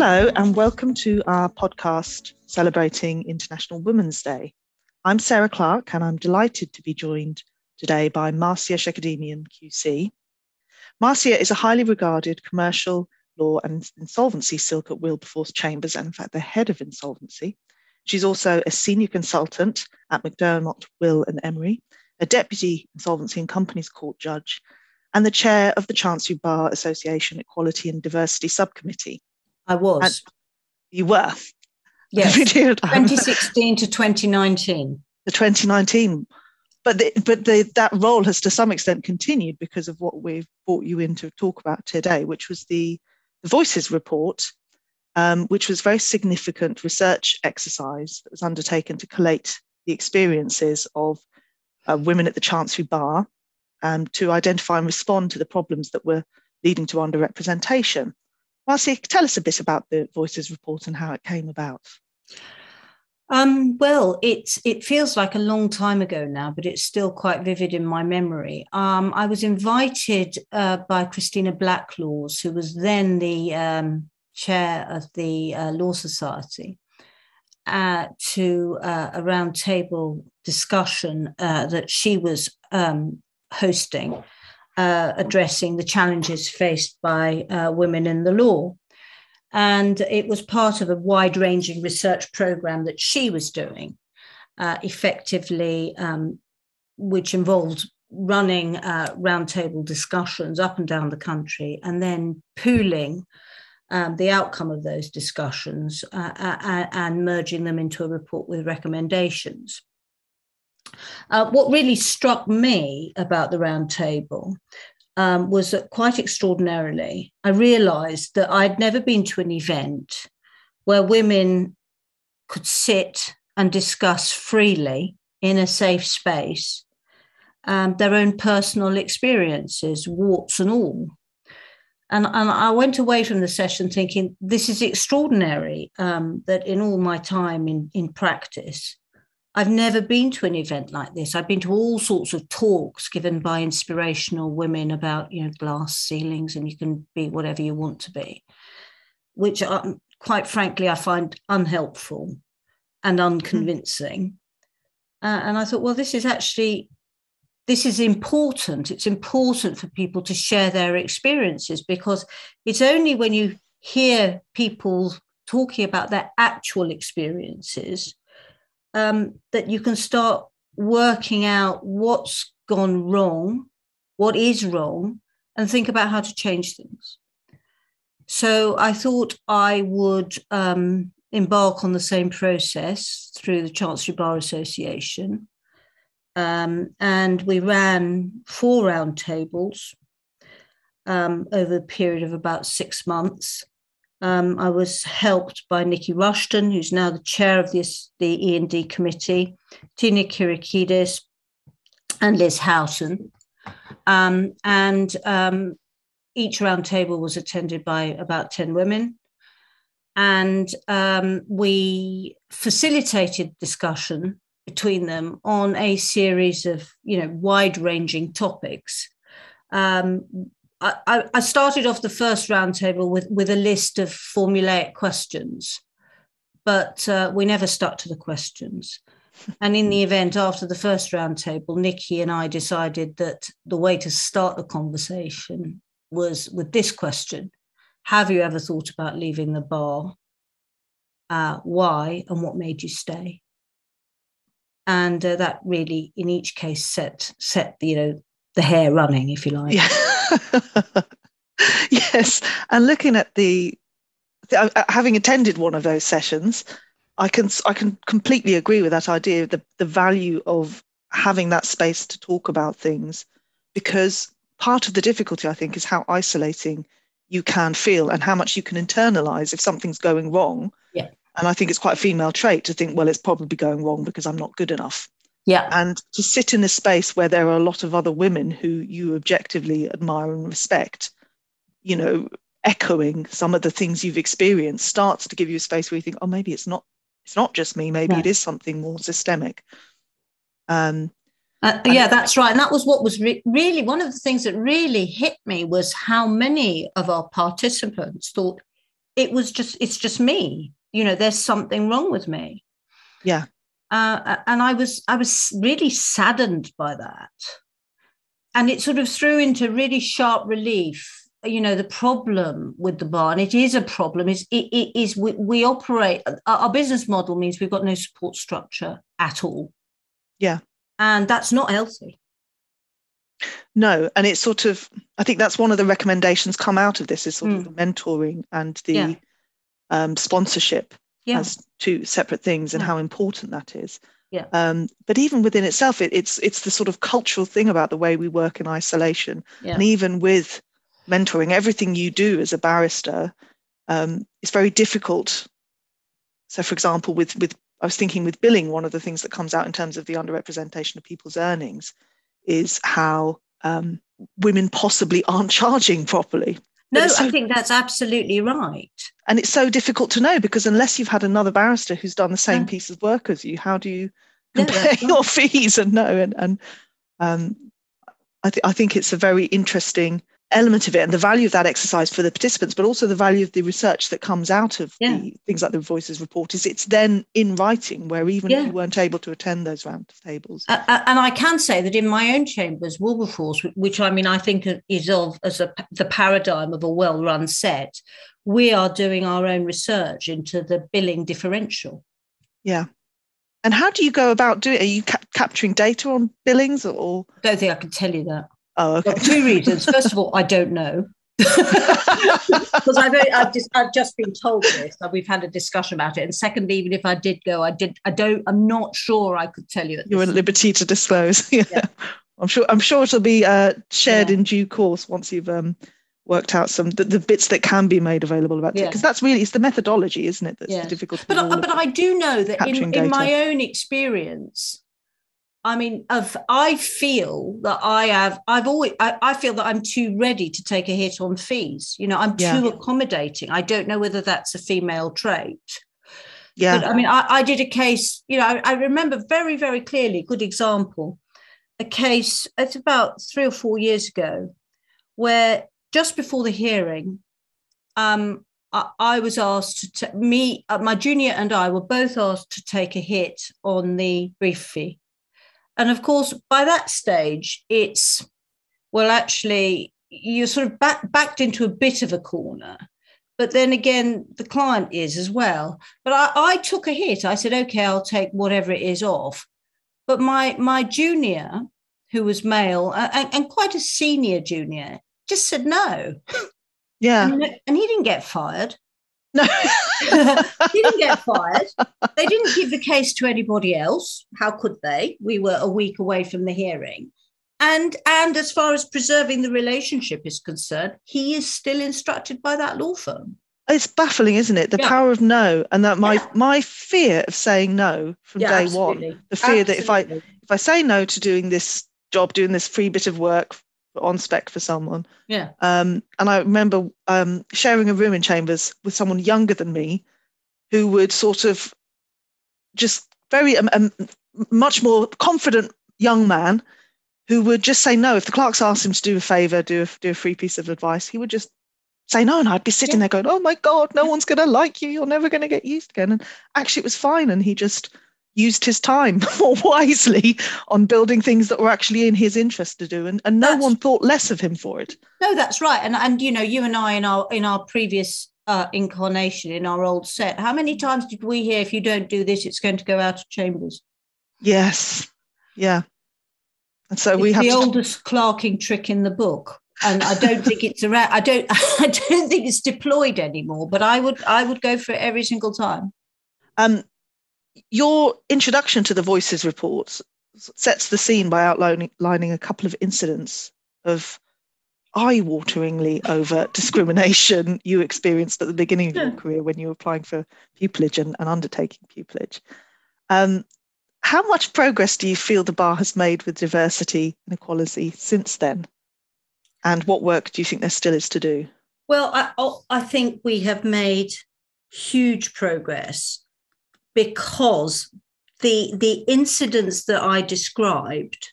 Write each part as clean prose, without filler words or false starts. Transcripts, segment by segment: Hello and welcome to our podcast celebrating International Women's Day. I'm Sarah Clarke and I'm delighted to be joined today by Marcia Shekerdemian QC. Marcia is a highly regarded commercial law and insolvency silk at Wilberforce Chambers and in fact the head of insolvency. She's also a senior consultant at McDermott, Will and Emery, a deputy insolvency and companies court judge and the chair of the Chancery Bar Association Equality and Diversity Subcommittee. I was. And you were? Yes, 2016 to 2019. The 2019. But that role has to some extent continued because of what we've brought you in to talk about today, which was the Voices report, which was a very significant research exercise that was undertaken to collate the experiences of women at the Chancery Bar to identify and respond to the problems that were leading to underrepresentation. Marcia, tell us a bit about the Voices report and how it came about. Well, it feels like a long time ago now, but it's still quite vivid in my memory. I was invited by Christina Blacklaws, who was then the chair of the Law Society, to a roundtable discussion that she was hosting. Addressing the challenges faced by women in the law. And it was part of a wide-ranging research program that she was doing, effectively, which involved running roundtable discussions up and down the country and then pooling the outcome of those discussions and merging them into a report with recommendations. What really struck me about the round table was that quite extraordinarily, I realised that I'd never been to an event where women could sit and discuss freely in a safe space their own personal experiences, warts and all. And I went away from the session thinking, this is extraordinary that in all my time in practice, I've never been to an event like this. I've been to all sorts of talks given by inspirational women about, you know, glass ceilings and you can be whatever you want to be, which quite frankly, I find unhelpful and unconvincing. And I thought, well, this is important. It's important for people to share their experiences because it's only when you hear people talking about their actual experiences that you can start working out what's gone wrong, what is wrong, and think about how to change things. So I thought I would embark on the same process through the Chancery Bar Association. And we ran 4 roundtables over a period of about 6 months. I was helped by Nicky Rushton, who's now the chair of the E&D committee, Tina Kirikides, and Liz Houghton. Each round table was attended by about 10 women. And we facilitated discussion between them on a series of, you know, wide-ranging topics. I started off the first roundtable with a list of formulaic questions, but we never stuck to the questions. And in the event, after the first roundtable, Nikki and I decided that the way to start the conversation was with this question: have you ever thought about leaving the bar? Why and what made you stay? And that really, in each case, set you know, the hair running, if you like. Yeah. Yes, and looking at having attended one of those sessions, I can completely agree with that idea, the value of having that space to talk about things, because part of the difficulty, I think, is how isolating you can feel and how much you can internalize if something's going wrong. Yeah. And I think it's quite a female trait to think, well, it's probably going wrong because I'm not good enough. Yeah. And to sit in a space where there are a lot of other women who you objectively admire and respect, you know, echoing some of the things you've experienced starts to give you a space where you think, oh, maybe it's not just me. Maybe it is something more systemic. That's right. And that was what was really one of the things that really hit me was how many of our participants thought it was just, it's just me, you know, there's something wrong with me. Yeah. And I was really saddened by that. And it sort of threw into really sharp relief, you know, the problem with the bar, and it is a problem, we operate, our business model means we've got no support structure at all. Yeah. And that's not healthy. No. And it's sort of, I think that's one of the recommendations come out of this is sort of the mentoring and the sponsorship as two separate things and how important that is. Yeah. But even within itself, it's the sort of cultural thing about the way we work in isolation. Yeah. And even with mentoring, everything you do as a barrister, it's very difficult. So, for example, with I was thinking with billing, one of the things that comes out in terms of the underrepresentation of people's earnings is how women possibly aren't charging properly. No, I think that's absolutely right. And it's so difficult to know because unless you've had another barrister who's done the same piece of work as you, how do you compare your fees and know? I think it's a very interesting element of it and the value of that exercise for the participants, but also the value of the research that comes out of the things like the Voices report is it's then in writing where even if you weren't able to attend those round tables. And I can say that in my own chambers, Wilberforce, which I mean, I think is of as the paradigm of a well-run set, we are doing our own research into the billing differential. Yeah. And how do you go about doing it? Are you capturing data on billings or? I don't think I can tell you that. Oh, okay. Well, two reasons. First of all, I don't know because I've just been told this. We've had a discussion about it. And secondly, even if I did go, I'm not sure I could tell you. You're at liberty to disclose. Yeah. I'm sure it'll be shared in due course once you've worked out some the bits that can be made available about it. Because that's really it's the methodology, isn't it? That's difficult. But I do know that in my own experience. I mean, I feel that I'm too ready to take a hit on fees. You know, I'm too accommodating. I don't know whether that's a female trait. Yeah. But I mean, I did a case, you know, I remember very, very clearly, good example, a case, it's about 3 or 4 years ago, where just before the hearing, I was asked to, my junior and I were both asked to take a hit on the brief fee. And of course, by that stage, it's, well, actually, you're sort of backed into a bit of a corner. But then again, the client is as well. But I took a hit. I said, OK, I'll take whatever it is off. But my junior, who was male and quite a senior junior, just said no. Yeah. And he didn't get fired. No, he didn't get fired. They didn't give the case to anybody else. How could they? We were a week away from the hearing. And as far as preserving the relationship is concerned, he is still instructed by that law firm. It's baffling, isn't it? The power of no, and that my fear of saying no from day one, the fear that if I say no to doing this job, doing this free bit of work on spec for someone. Yeah. And I remember sharing a room in chambers with someone younger than me who would sort of just very much more confident young man who would just say no. If the clerks asked him to do a favour, do a free piece of advice, he would just say no. And I'd be sitting there going, oh my God, no one's going to like you. You're never going to get used again. And actually it was fine. And he just used his time more wisely on building things that were actually in his interest to do, and no one thought less of him for it. No, that's right. And you know, you and I in our previous incarnation in our old set, how many times did we hear, if you don't do this, it's going to go out of chambers? Yes, yeah. And so we have the oldest clerking trick in the book, and I don't think it's around. I don't think it's deployed anymore. But I would go for it every single time. Your introduction to the Voices report sets the scene by outlining a couple of incidents of eye-wateringly overt discrimination you experienced at the beginning of your career when you were applying for pupillage and undertaking pupillage. How much progress do you feel the bar has made with diversity and equality since then? And what work do you think there still is to do? Well, I think we have made huge progress, because the incidents that I described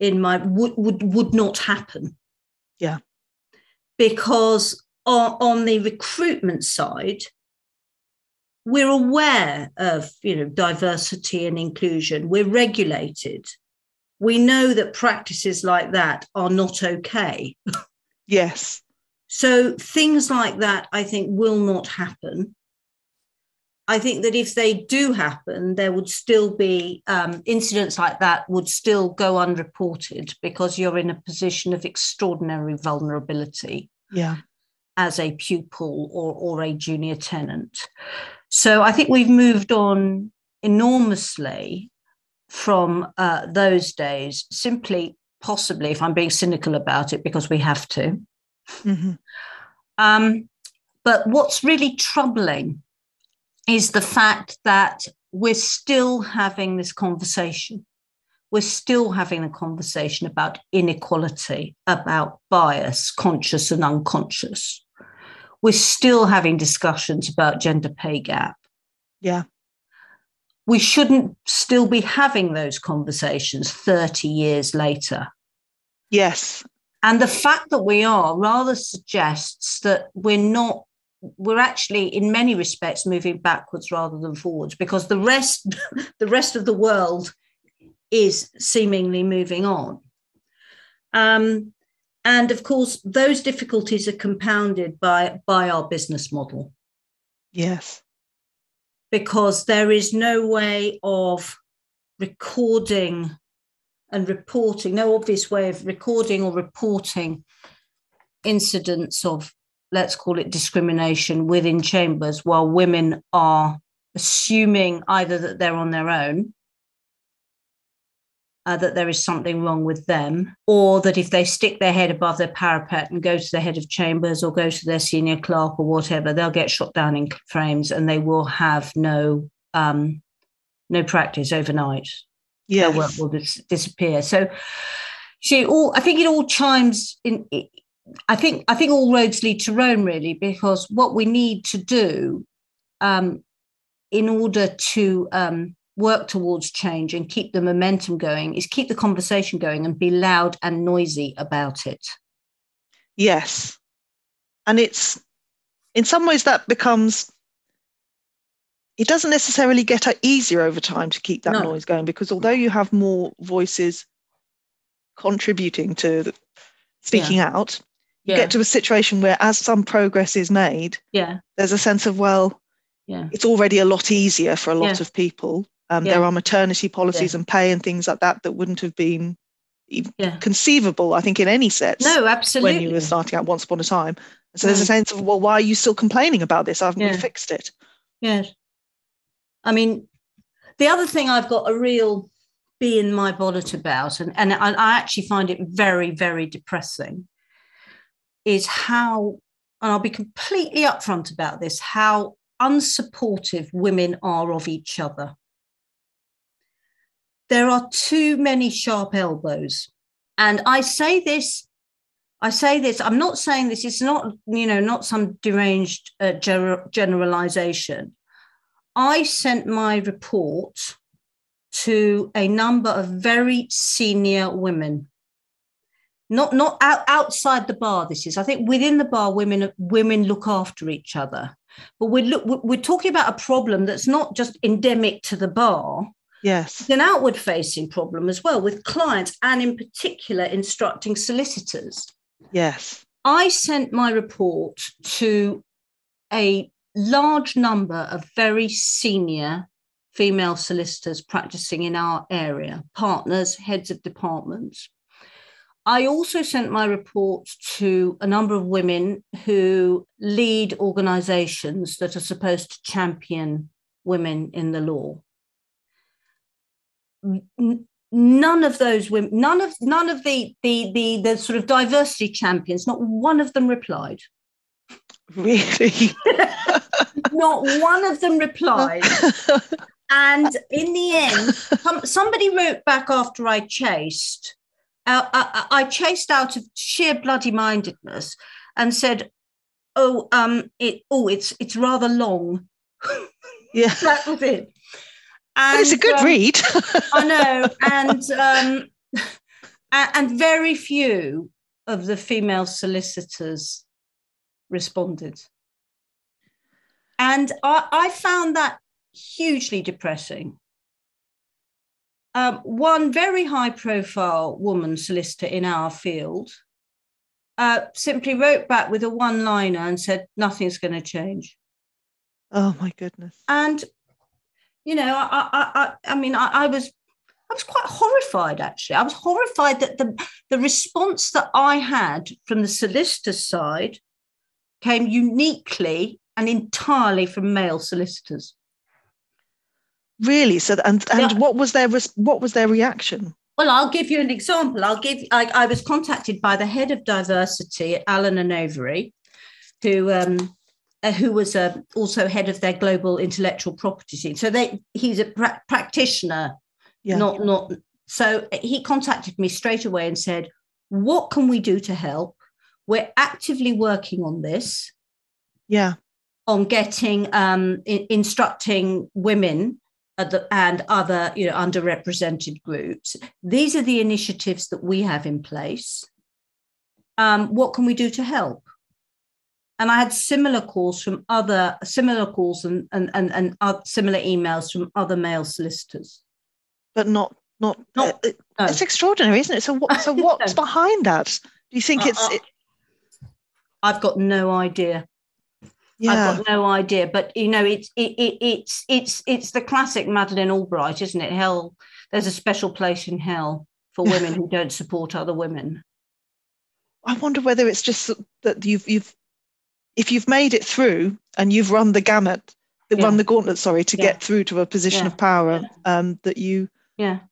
in my would not happen. Yeah. Because on the recruitment side, we're aware of, diversity and inclusion. We're regulated. We know that practices like that are not okay. Yes. So things like that, I think, will not happen. I think that if they do happen, there would still be incidents like that would still go unreported because you're in a position of extraordinary vulnerability. Yeah. As a pupil or a junior tenant. So I think we've moved on enormously from those days, simply possibly, if I'm being cynical about it, because we have to. Mm-hmm. But what's really troubling is the fact that we're still having this conversation. We're still having a conversation about inequality, about bias, conscious and unconscious. We're still having discussions about gender pay gap. Yeah. We shouldn't still be having those conversations 30 years later. Yes. And the fact that we are rather suggests that we're actually in many respects moving backwards rather than forwards, because the rest of the world is seemingly moving on. And of course, those difficulties are compounded by our business model. Yes. Because there is no way of recording and reporting, no obvious way of recording or reporting incidents of, let's call it, discrimination within chambers, while women are assuming either that they're on their own, that there is something wrong with them, or that if they stick their head above their parapet and go to the head of chambers or go to their senior clerk or whatever, they'll get shot down in frames and they will have no practice overnight. Yes. Their work will disappear. So, I think it all chimes in. I think all roads lead to Rome, really, because what we need to do in order to work towards change and keep the momentum going is keep the conversation going and be loud and noisy about it. Yes. And it's, in some ways, that becomes, it doesn't necessarily get easier over time to keep that noise going, because although you have more voices contributing to speaking out, you get to a situation where, as some progress is made, there's a sense of, it's already a lot easier for a lot of people. There are maternity policies and pay and things like that wouldn't have been conceivable, I think, in any sense. No, absolutely. When you were starting out once upon a time. So there's a sense of, why are you still complaining about this? I haven't really fixed it. Yes. I mean, the other thing I've got a real bee in my bonnet about, and I actually find it very, very depressing, is how, and I'll be completely upfront about this, how unsupportive women are of each other. There are too many sharp elbows. And I say this, I'm not saying this, it's not, not some deranged generalization. I sent my report to a number of very senior women, not outside the bar. This is, I think, within the bar, women look after each other. But we're talking about a problem that's not just endemic to the bar. Yes. It's an outward-facing problem as well, with clients and in particular instructing solicitors. Yes. I sent my report to a large number of very senior female solicitors practicing in our area, partners, heads of departments. I also sent my report to a number of women who lead organisations that are supposed to champion women in the law. None of those women, none of the sort of diversity champions, not one of them replied. Really? Not one of them replied. And in the end, somebody wrote back after I chased. I chased out of sheer bloody-mindedness and said, it's rather long. Yeah. That was it. And, it's a good read. I know. And very few of the female solicitors responded. And I found that hugely depressing. One very high-profile woman solicitor in our field simply wrote back with a one-liner and said, nothing's going to change. Oh, my goodness. And, you know, I mean, I was quite horrified, actually. I was horrified that the response that I had from the solicitor's side came uniquely and entirely from male solicitors. Really? So, and yeah. what was their reaction? Well, I'll give you an example. I was contacted by the head of diversity at Allen and Overy, who was also head of their global intellectual property team. So he's a practitioner, yeah. not. So he contacted me straight away and said, "What can we do to help? We're actively working on this." Yeah. On getting instructing women. And other, you know, underrepresented groups. These are the initiatives that we have in place. What can we do to help? And I had similar emails from other male solicitors, but not. No. It's extraordinary, isn't it? So what's behind that? Do you think I've got no idea. Yeah. I've got no idea, but you know, it's the classic Madeleine Albright, isn't it? Hell, there's a special place in hell for women who don't support other women. I wonder whether it's just that if you've made it through and you've run the gamut, yeah. run the gauntlet, to get through to a position of power, that you can't.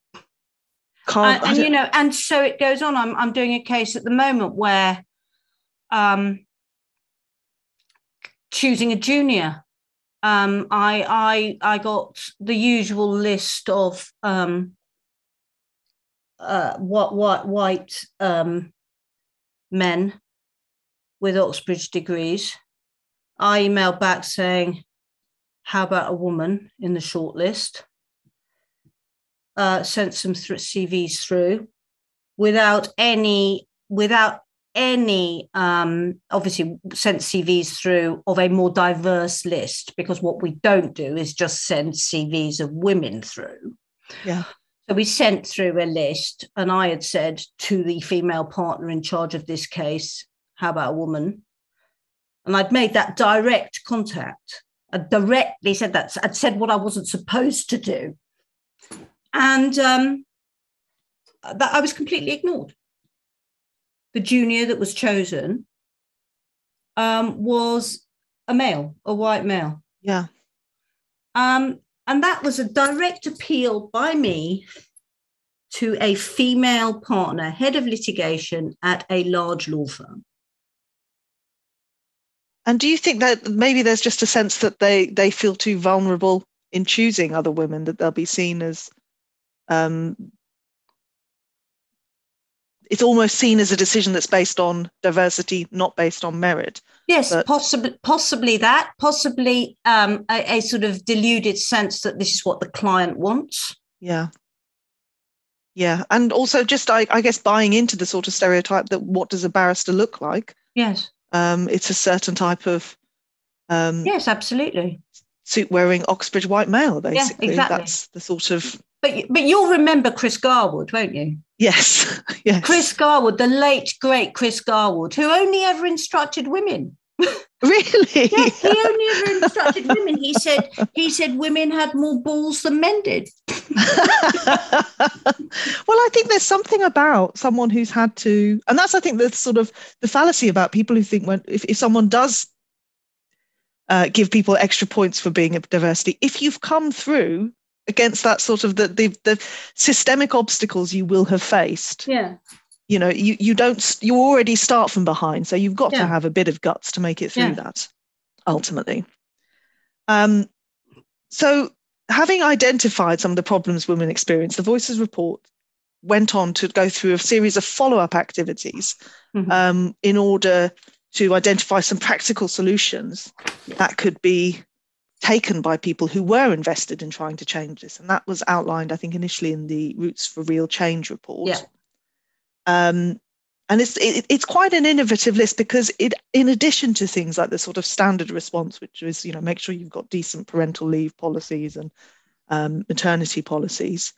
And you know, and so it goes on. I'm doing a case at the moment where, choosing a junior, I got the usual list of white men with Oxbridge degrees. I emailed back saying, "How about a woman in the shortlist?" Sent some CVs through obviously sent CVs through of a more diverse list, because what we don't do is just send CVs of women through. Yeah. So we sent through a list, and I had said to the female partner in charge of this case, "How about a woman?" And I'd made that direct contact. I directly said that. I'd said what I wasn't supposed to do. And that I was completely ignored. The junior that was chosen was a white male. Yeah. And that was a direct appeal by me to a female partner, head of litigation at a large law firm. And do you think that maybe there's just a sense that they feel too vulnerable in choosing other women, that they'll be seen as... it's almost seen as a decision that's based on diversity, not based on merit. Yes, but... possibly a sort of deluded sense that this is what the client wants. Yeah. Yeah. And also just, I guess, buying into the sort of stereotype that what does a barrister look like? Yes. It's a certain type of... yes, absolutely. Suit-wearing Oxbridge white male, basically. Yeah, exactly. That's the sort of... But you'll remember Chris Garwood, won't you? Yes, yes. Chris Garwood, the late, great Chris Garwood, who only ever instructed women. Really? Yes, he only ever instructed women. He said women had more balls than men did. Well, I think there's something about someone who's had to, and that's, I think, the sort of the fallacy about people who think if someone does give people extra points for being of diversity, if you've come through against that sort of the systemic obstacles you will have faced. Yeah. You know, you already start from behind. So you've got to have a bit of guts to make it through that ultimately. So having identified some of the problems women experience, the Voices report went on to go through a series of follow-up activities in order to identify some practical solutions that could be taken by people who were invested in trying to change this. And that was outlined, I think, initially in the Roots for Real Change report. Yeah. And it's quite an innovative list because in addition to things like the sort of standard response, which is, you know, make sure you've got decent parental leave policies and maternity policies,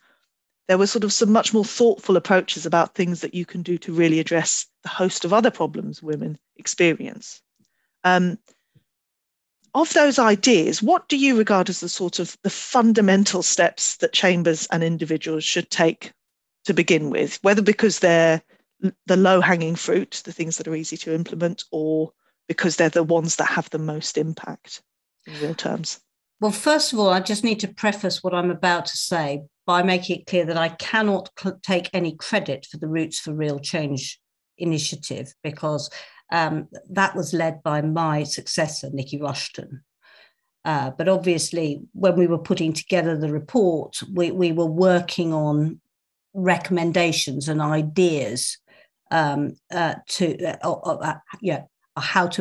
there were sort of some much more thoughtful approaches about things that you can do to really address the host of other problems women experience. Of those ideas, what do you regard as the sort of the fundamental steps that chambers and individuals should take to begin with, whether because they're the low-hanging fruit, the things that are easy to implement, or because they're the ones that have the most impact in real terms? Well, first of all, I just need to preface what I'm about to say by making it clear that I cannot take any credit for the Roots for Real Change initiative, because that was led by my successor, Nicky Rushton. But obviously, when we were putting together the report, we were working on recommendations and ideas how to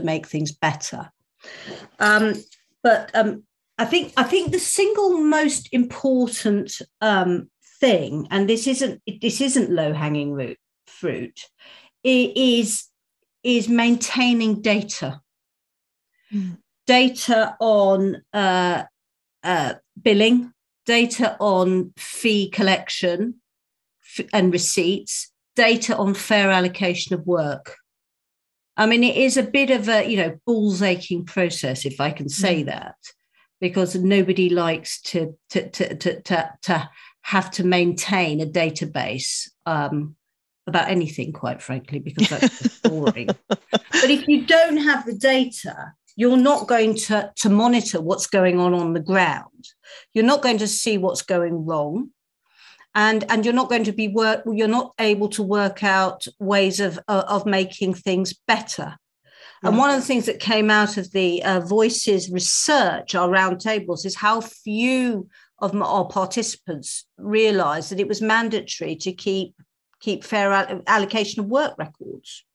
make things better. I think the single most important thing, and this isn't low-hanging fruit, is maintaining data. Mm. Data on billing, data on fee collection and receipts, data on fair allocation of work. I mean, it is a bit of a, you know, balls aching process, if I can say that, because nobody likes to have to maintain a database about anything, quite frankly, because that's just boring. But if you don't have the data, you're not going to monitor what's going on the ground. You're not going to see what's going wrong. And you're not going to be able to work out ways of making things better. Mm. And one of the things that came out of the Voices research, our roundtables, is how few of our participants realised that it was mandatory to keep fair allocation of work records.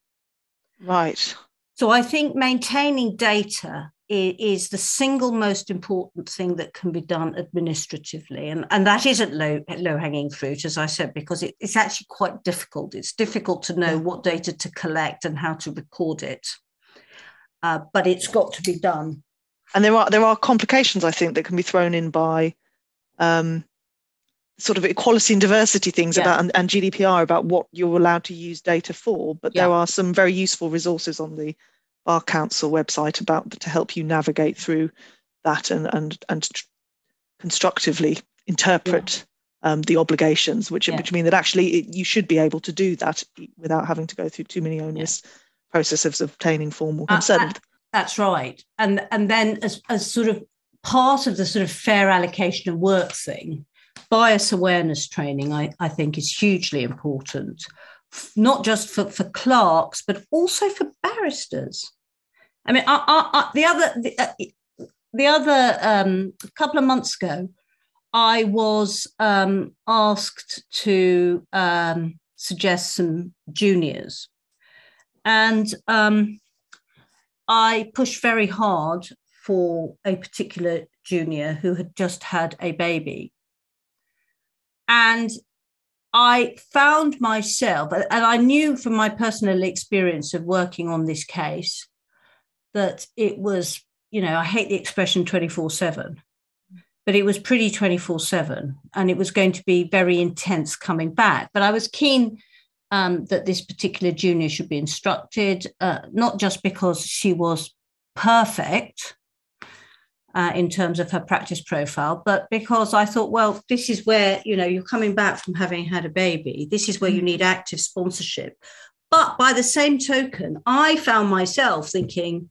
Right. So I think maintaining data is the single most important thing that can be done administratively. And that isn't low-hanging fruit, as I said, because it's actually quite difficult. It's difficult to know what data to collect and how to record it. But it's got to be done. And there are complications, I think, that can be thrown in by sort of equality and diversity things about and GDPR about what you're allowed to use data for. But there are some very useful resources on the Bar Council website to help you navigate through that and constructively interpret the obligations, which mean that actually you should be able to do that without having to go through too many onerous processes of obtaining formal consent. That's right. And then as sort of part of the sort of fair allocation of work thing, bias awareness training, I think, is hugely important, not just for clerks, but also for barristers. I mean, a couple of months ago, I was asked to suggest some juniors. And I pushed very hard for a particular junior who had just had a baby. And I found myself, and I knew from my personal experience of working on this case, that it was, you know, I hate the expression 24/7, but it was pretty 24/7, and it was going to be very intense coming back. But I was keen that this particular junior should be instructed, not just because she was perfect in terms of her practice profile, but because I thought, well, this is where, you know, you're coming back from having had a baby. This is where you need active sponsorship. But by the same token, I found myself thinking,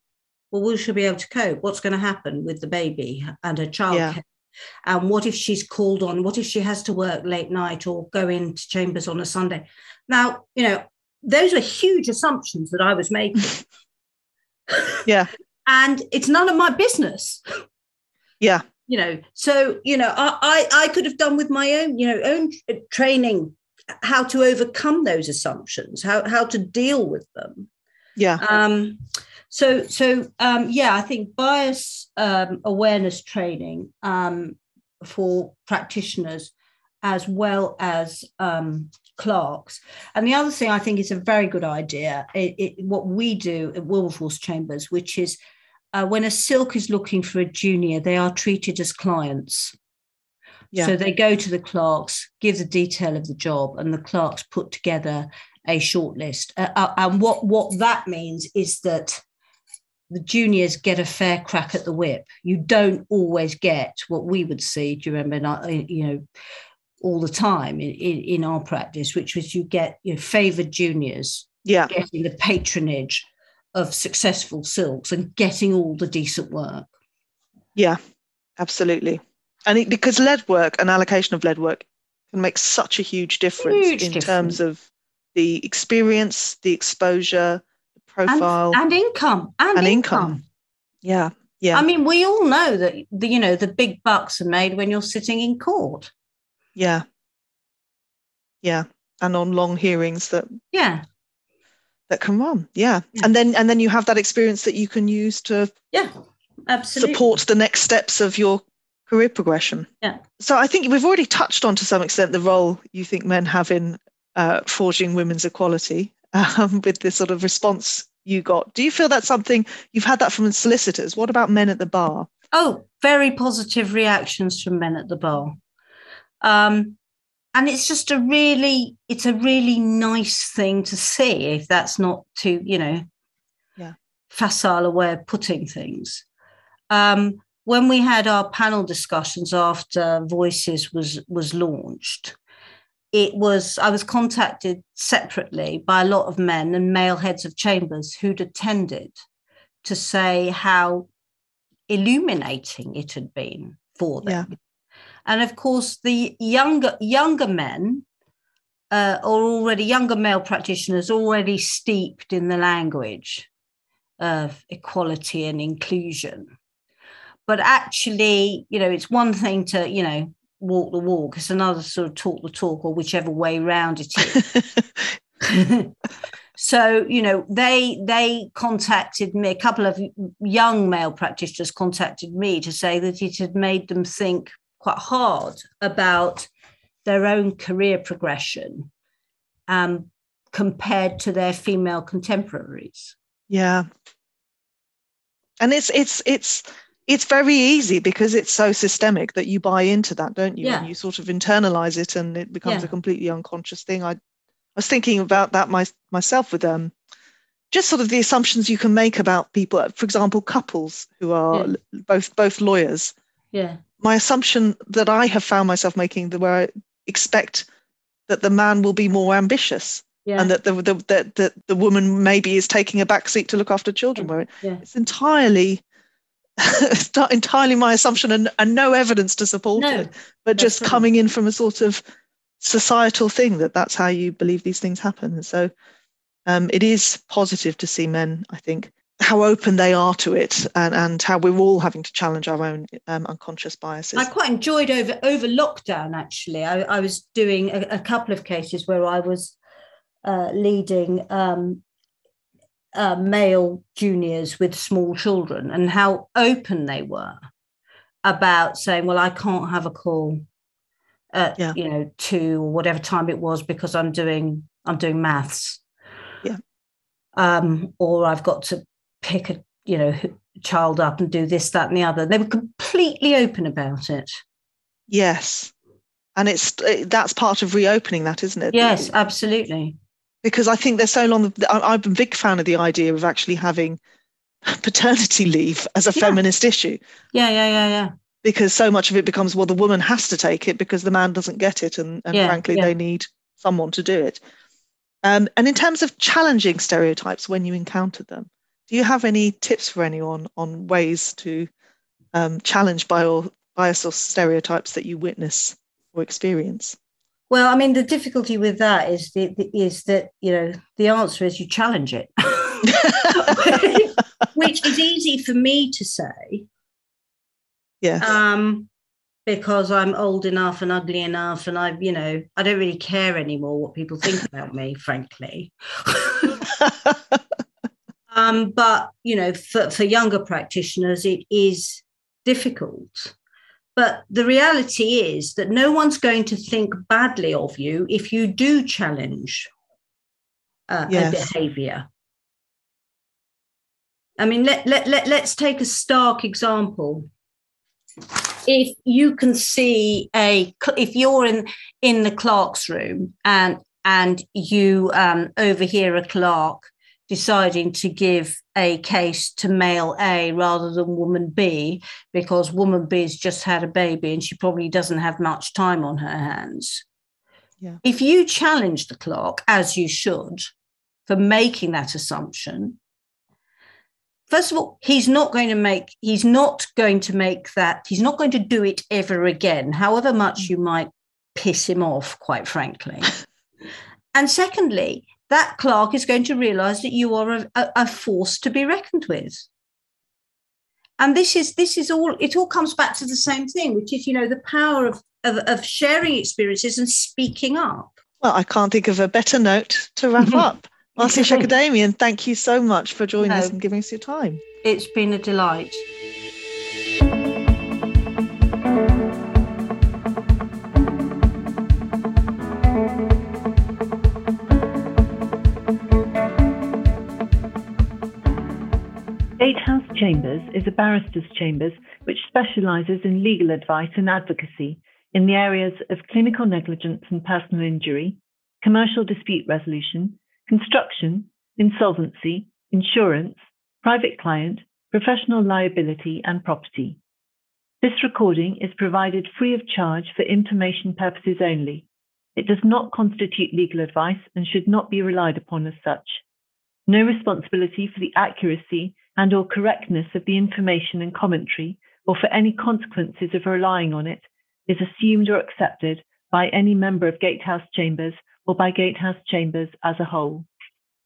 well, we should be able to cope. What's going to happen with the baby and her childcare? Yeah. And what if she's called on? What if she has to work late night or go into chambers on a Sunday? Now, you know, those are huge assumptions that I was making. Yeah. And it's none of my business. Yeah. You know, so, you know, I could have done with my own, you know, training, how to overcome those assumptions, how to deal with them. Yeah. I think bias awareness training for practitioners as well as clerks. And the other thing I think is a very good idea, what we do at Wilberforce Chambers, which is when a silk is looking for a junior, they are treated as clients. Yeah. So they go to the clerks, give the detail of the job, and the clerks put together a shortlist. And what that means is that the juniors get a fair crack at the whip. You don't always get what we would see, do you remember, all the time in our practice, which was you get favoured juniors getting the patronage of successful silks and getting all the decent work. Yeah, absolutely. And because lead work and allocation of lead work can make such a huge difference terms of the experience, the exposure, the profile. And income. And income. Yeah. Yeah. I mean, we all know that, the big bucks are made when you're sitting in court. Yeah. Yeah. And on long hearings that can run. Yeah. Yeah. And then you have that experience that you can use to absolutely support the next steps of your career progression. Yeah. So I think we've already touched on to some extent the role you think men have in forging women's equality with this sort of response you got. Do you feel that's something you've had that from solicitors? What about men at the bar? Oh, very positive reactions from men at the bar. And it's just a really nice thing to see, if that's not too, facile a way of putting things. When we had our panel discussions after Voices was launched, I was contacted separately by a lot of men and male heads of chambers who'd attended to say how illuminating it had been for them. Yeah. And of course, the younger men or already younger male practitioners already steeped in the language of equality and inclusion. But actually, it's one thing to, walk the walk. It's another sort of talk the talk, or whichever way round it is. So, they contacted me. A couple of young male practitioners contacted me to say that it had made them think quite hard about their own career progression compared to their female contemporaries. Yeah. And it's very easy because it's so systemic that you buy into that, don't you? Yeah. And you sort of internalize it and it becomes a completely unconscious thing. I was thinking about that myself with just sort of the assumptions you can make about people, for example, couples who are both lawyers. Yeah. My assumption that I have found myself making where I expect that the man will be more ambitious. Yeah. And that the woman maybe is taking a back seat to look after children. Yeah. It's entirely... it's not entirely my assumption and no evidence to support it, but just coming in from a sort of societal thing that's how you believe these things happen. And so it is positive to see men, I think, how open they are to it and how we're all having to challenge our own unconscious biases. I quite enjoyed over lockdown, actually. I was doing a couple of cases where I was leading male juniors with small children, and how open they were about saying, well, I can't have a call at 2 or whatever time it was because I'm doing maths, or I've got to pick a child up and do this, that and the other. They were completely open about it. Yes. And that's part of reopening that, isn't it? Yes, absolutely. Because I think there's so long, I'm a big fan of the idea of actually having paternity leave as a feminist issue. Yeah. Because so much of it becomes, well, the woman has to take it because the man doesn't get it. And frankly, they need someone to do it. And in terms of challenging stereotypes when you encounter them, do you have any tips for anyone on ways to challenge bias or stereotypes that you witness or experience? Well, I mean, the difficulty with that is the answer is you challenge it, which is easy for me to say. Yes. Because I'm old enough and ugly enough, and I don't really care anymore what people think about me, frankly. But for younger practitioners, it is difficult. But the reality is that no one's going to think badly of you if you do challenge a behaviour. I mean, let's take a stark example. If you can see if you're in the clerk's room and you overhear a clerk deciding to give a case to male A rather than woman B because woman B's just had a baby and she probably doesn't have much time on her hands. Yeah. If you challenge the clerk, as you should, for making that assumption, first of all, he's not going to do it ever again, however much you might piss him off, quite frankly. And secondly, that clerk is going to realise that you are a force to be reckoned with. And this is all, it all comes back to the same thing, which is, you know, the power of sharing experiences and speaking up. Well, I can't think of a better note to wrap up. Marcia Shekerdemian, thank you so much for joining us and giving us your time. It's been a delight. Gatehouse Chambers is a barrister's chambers which specialises in legal advice and advocacy in the areas of clinical negligence and personal injury, commercial dispute resolution, construction, insolvency, insurance, private client, professional liability and property. This recording is provided free of charge for information purposes only. It does not constitute legal advice and should not be relied upon as such. No responsibility for the accuracy and or correctness of the information and commentary, or for any consequences of relying on it, is assumed or accepted by any member of Gatehouse Chambers or by Gatehouse Chambers as a whole.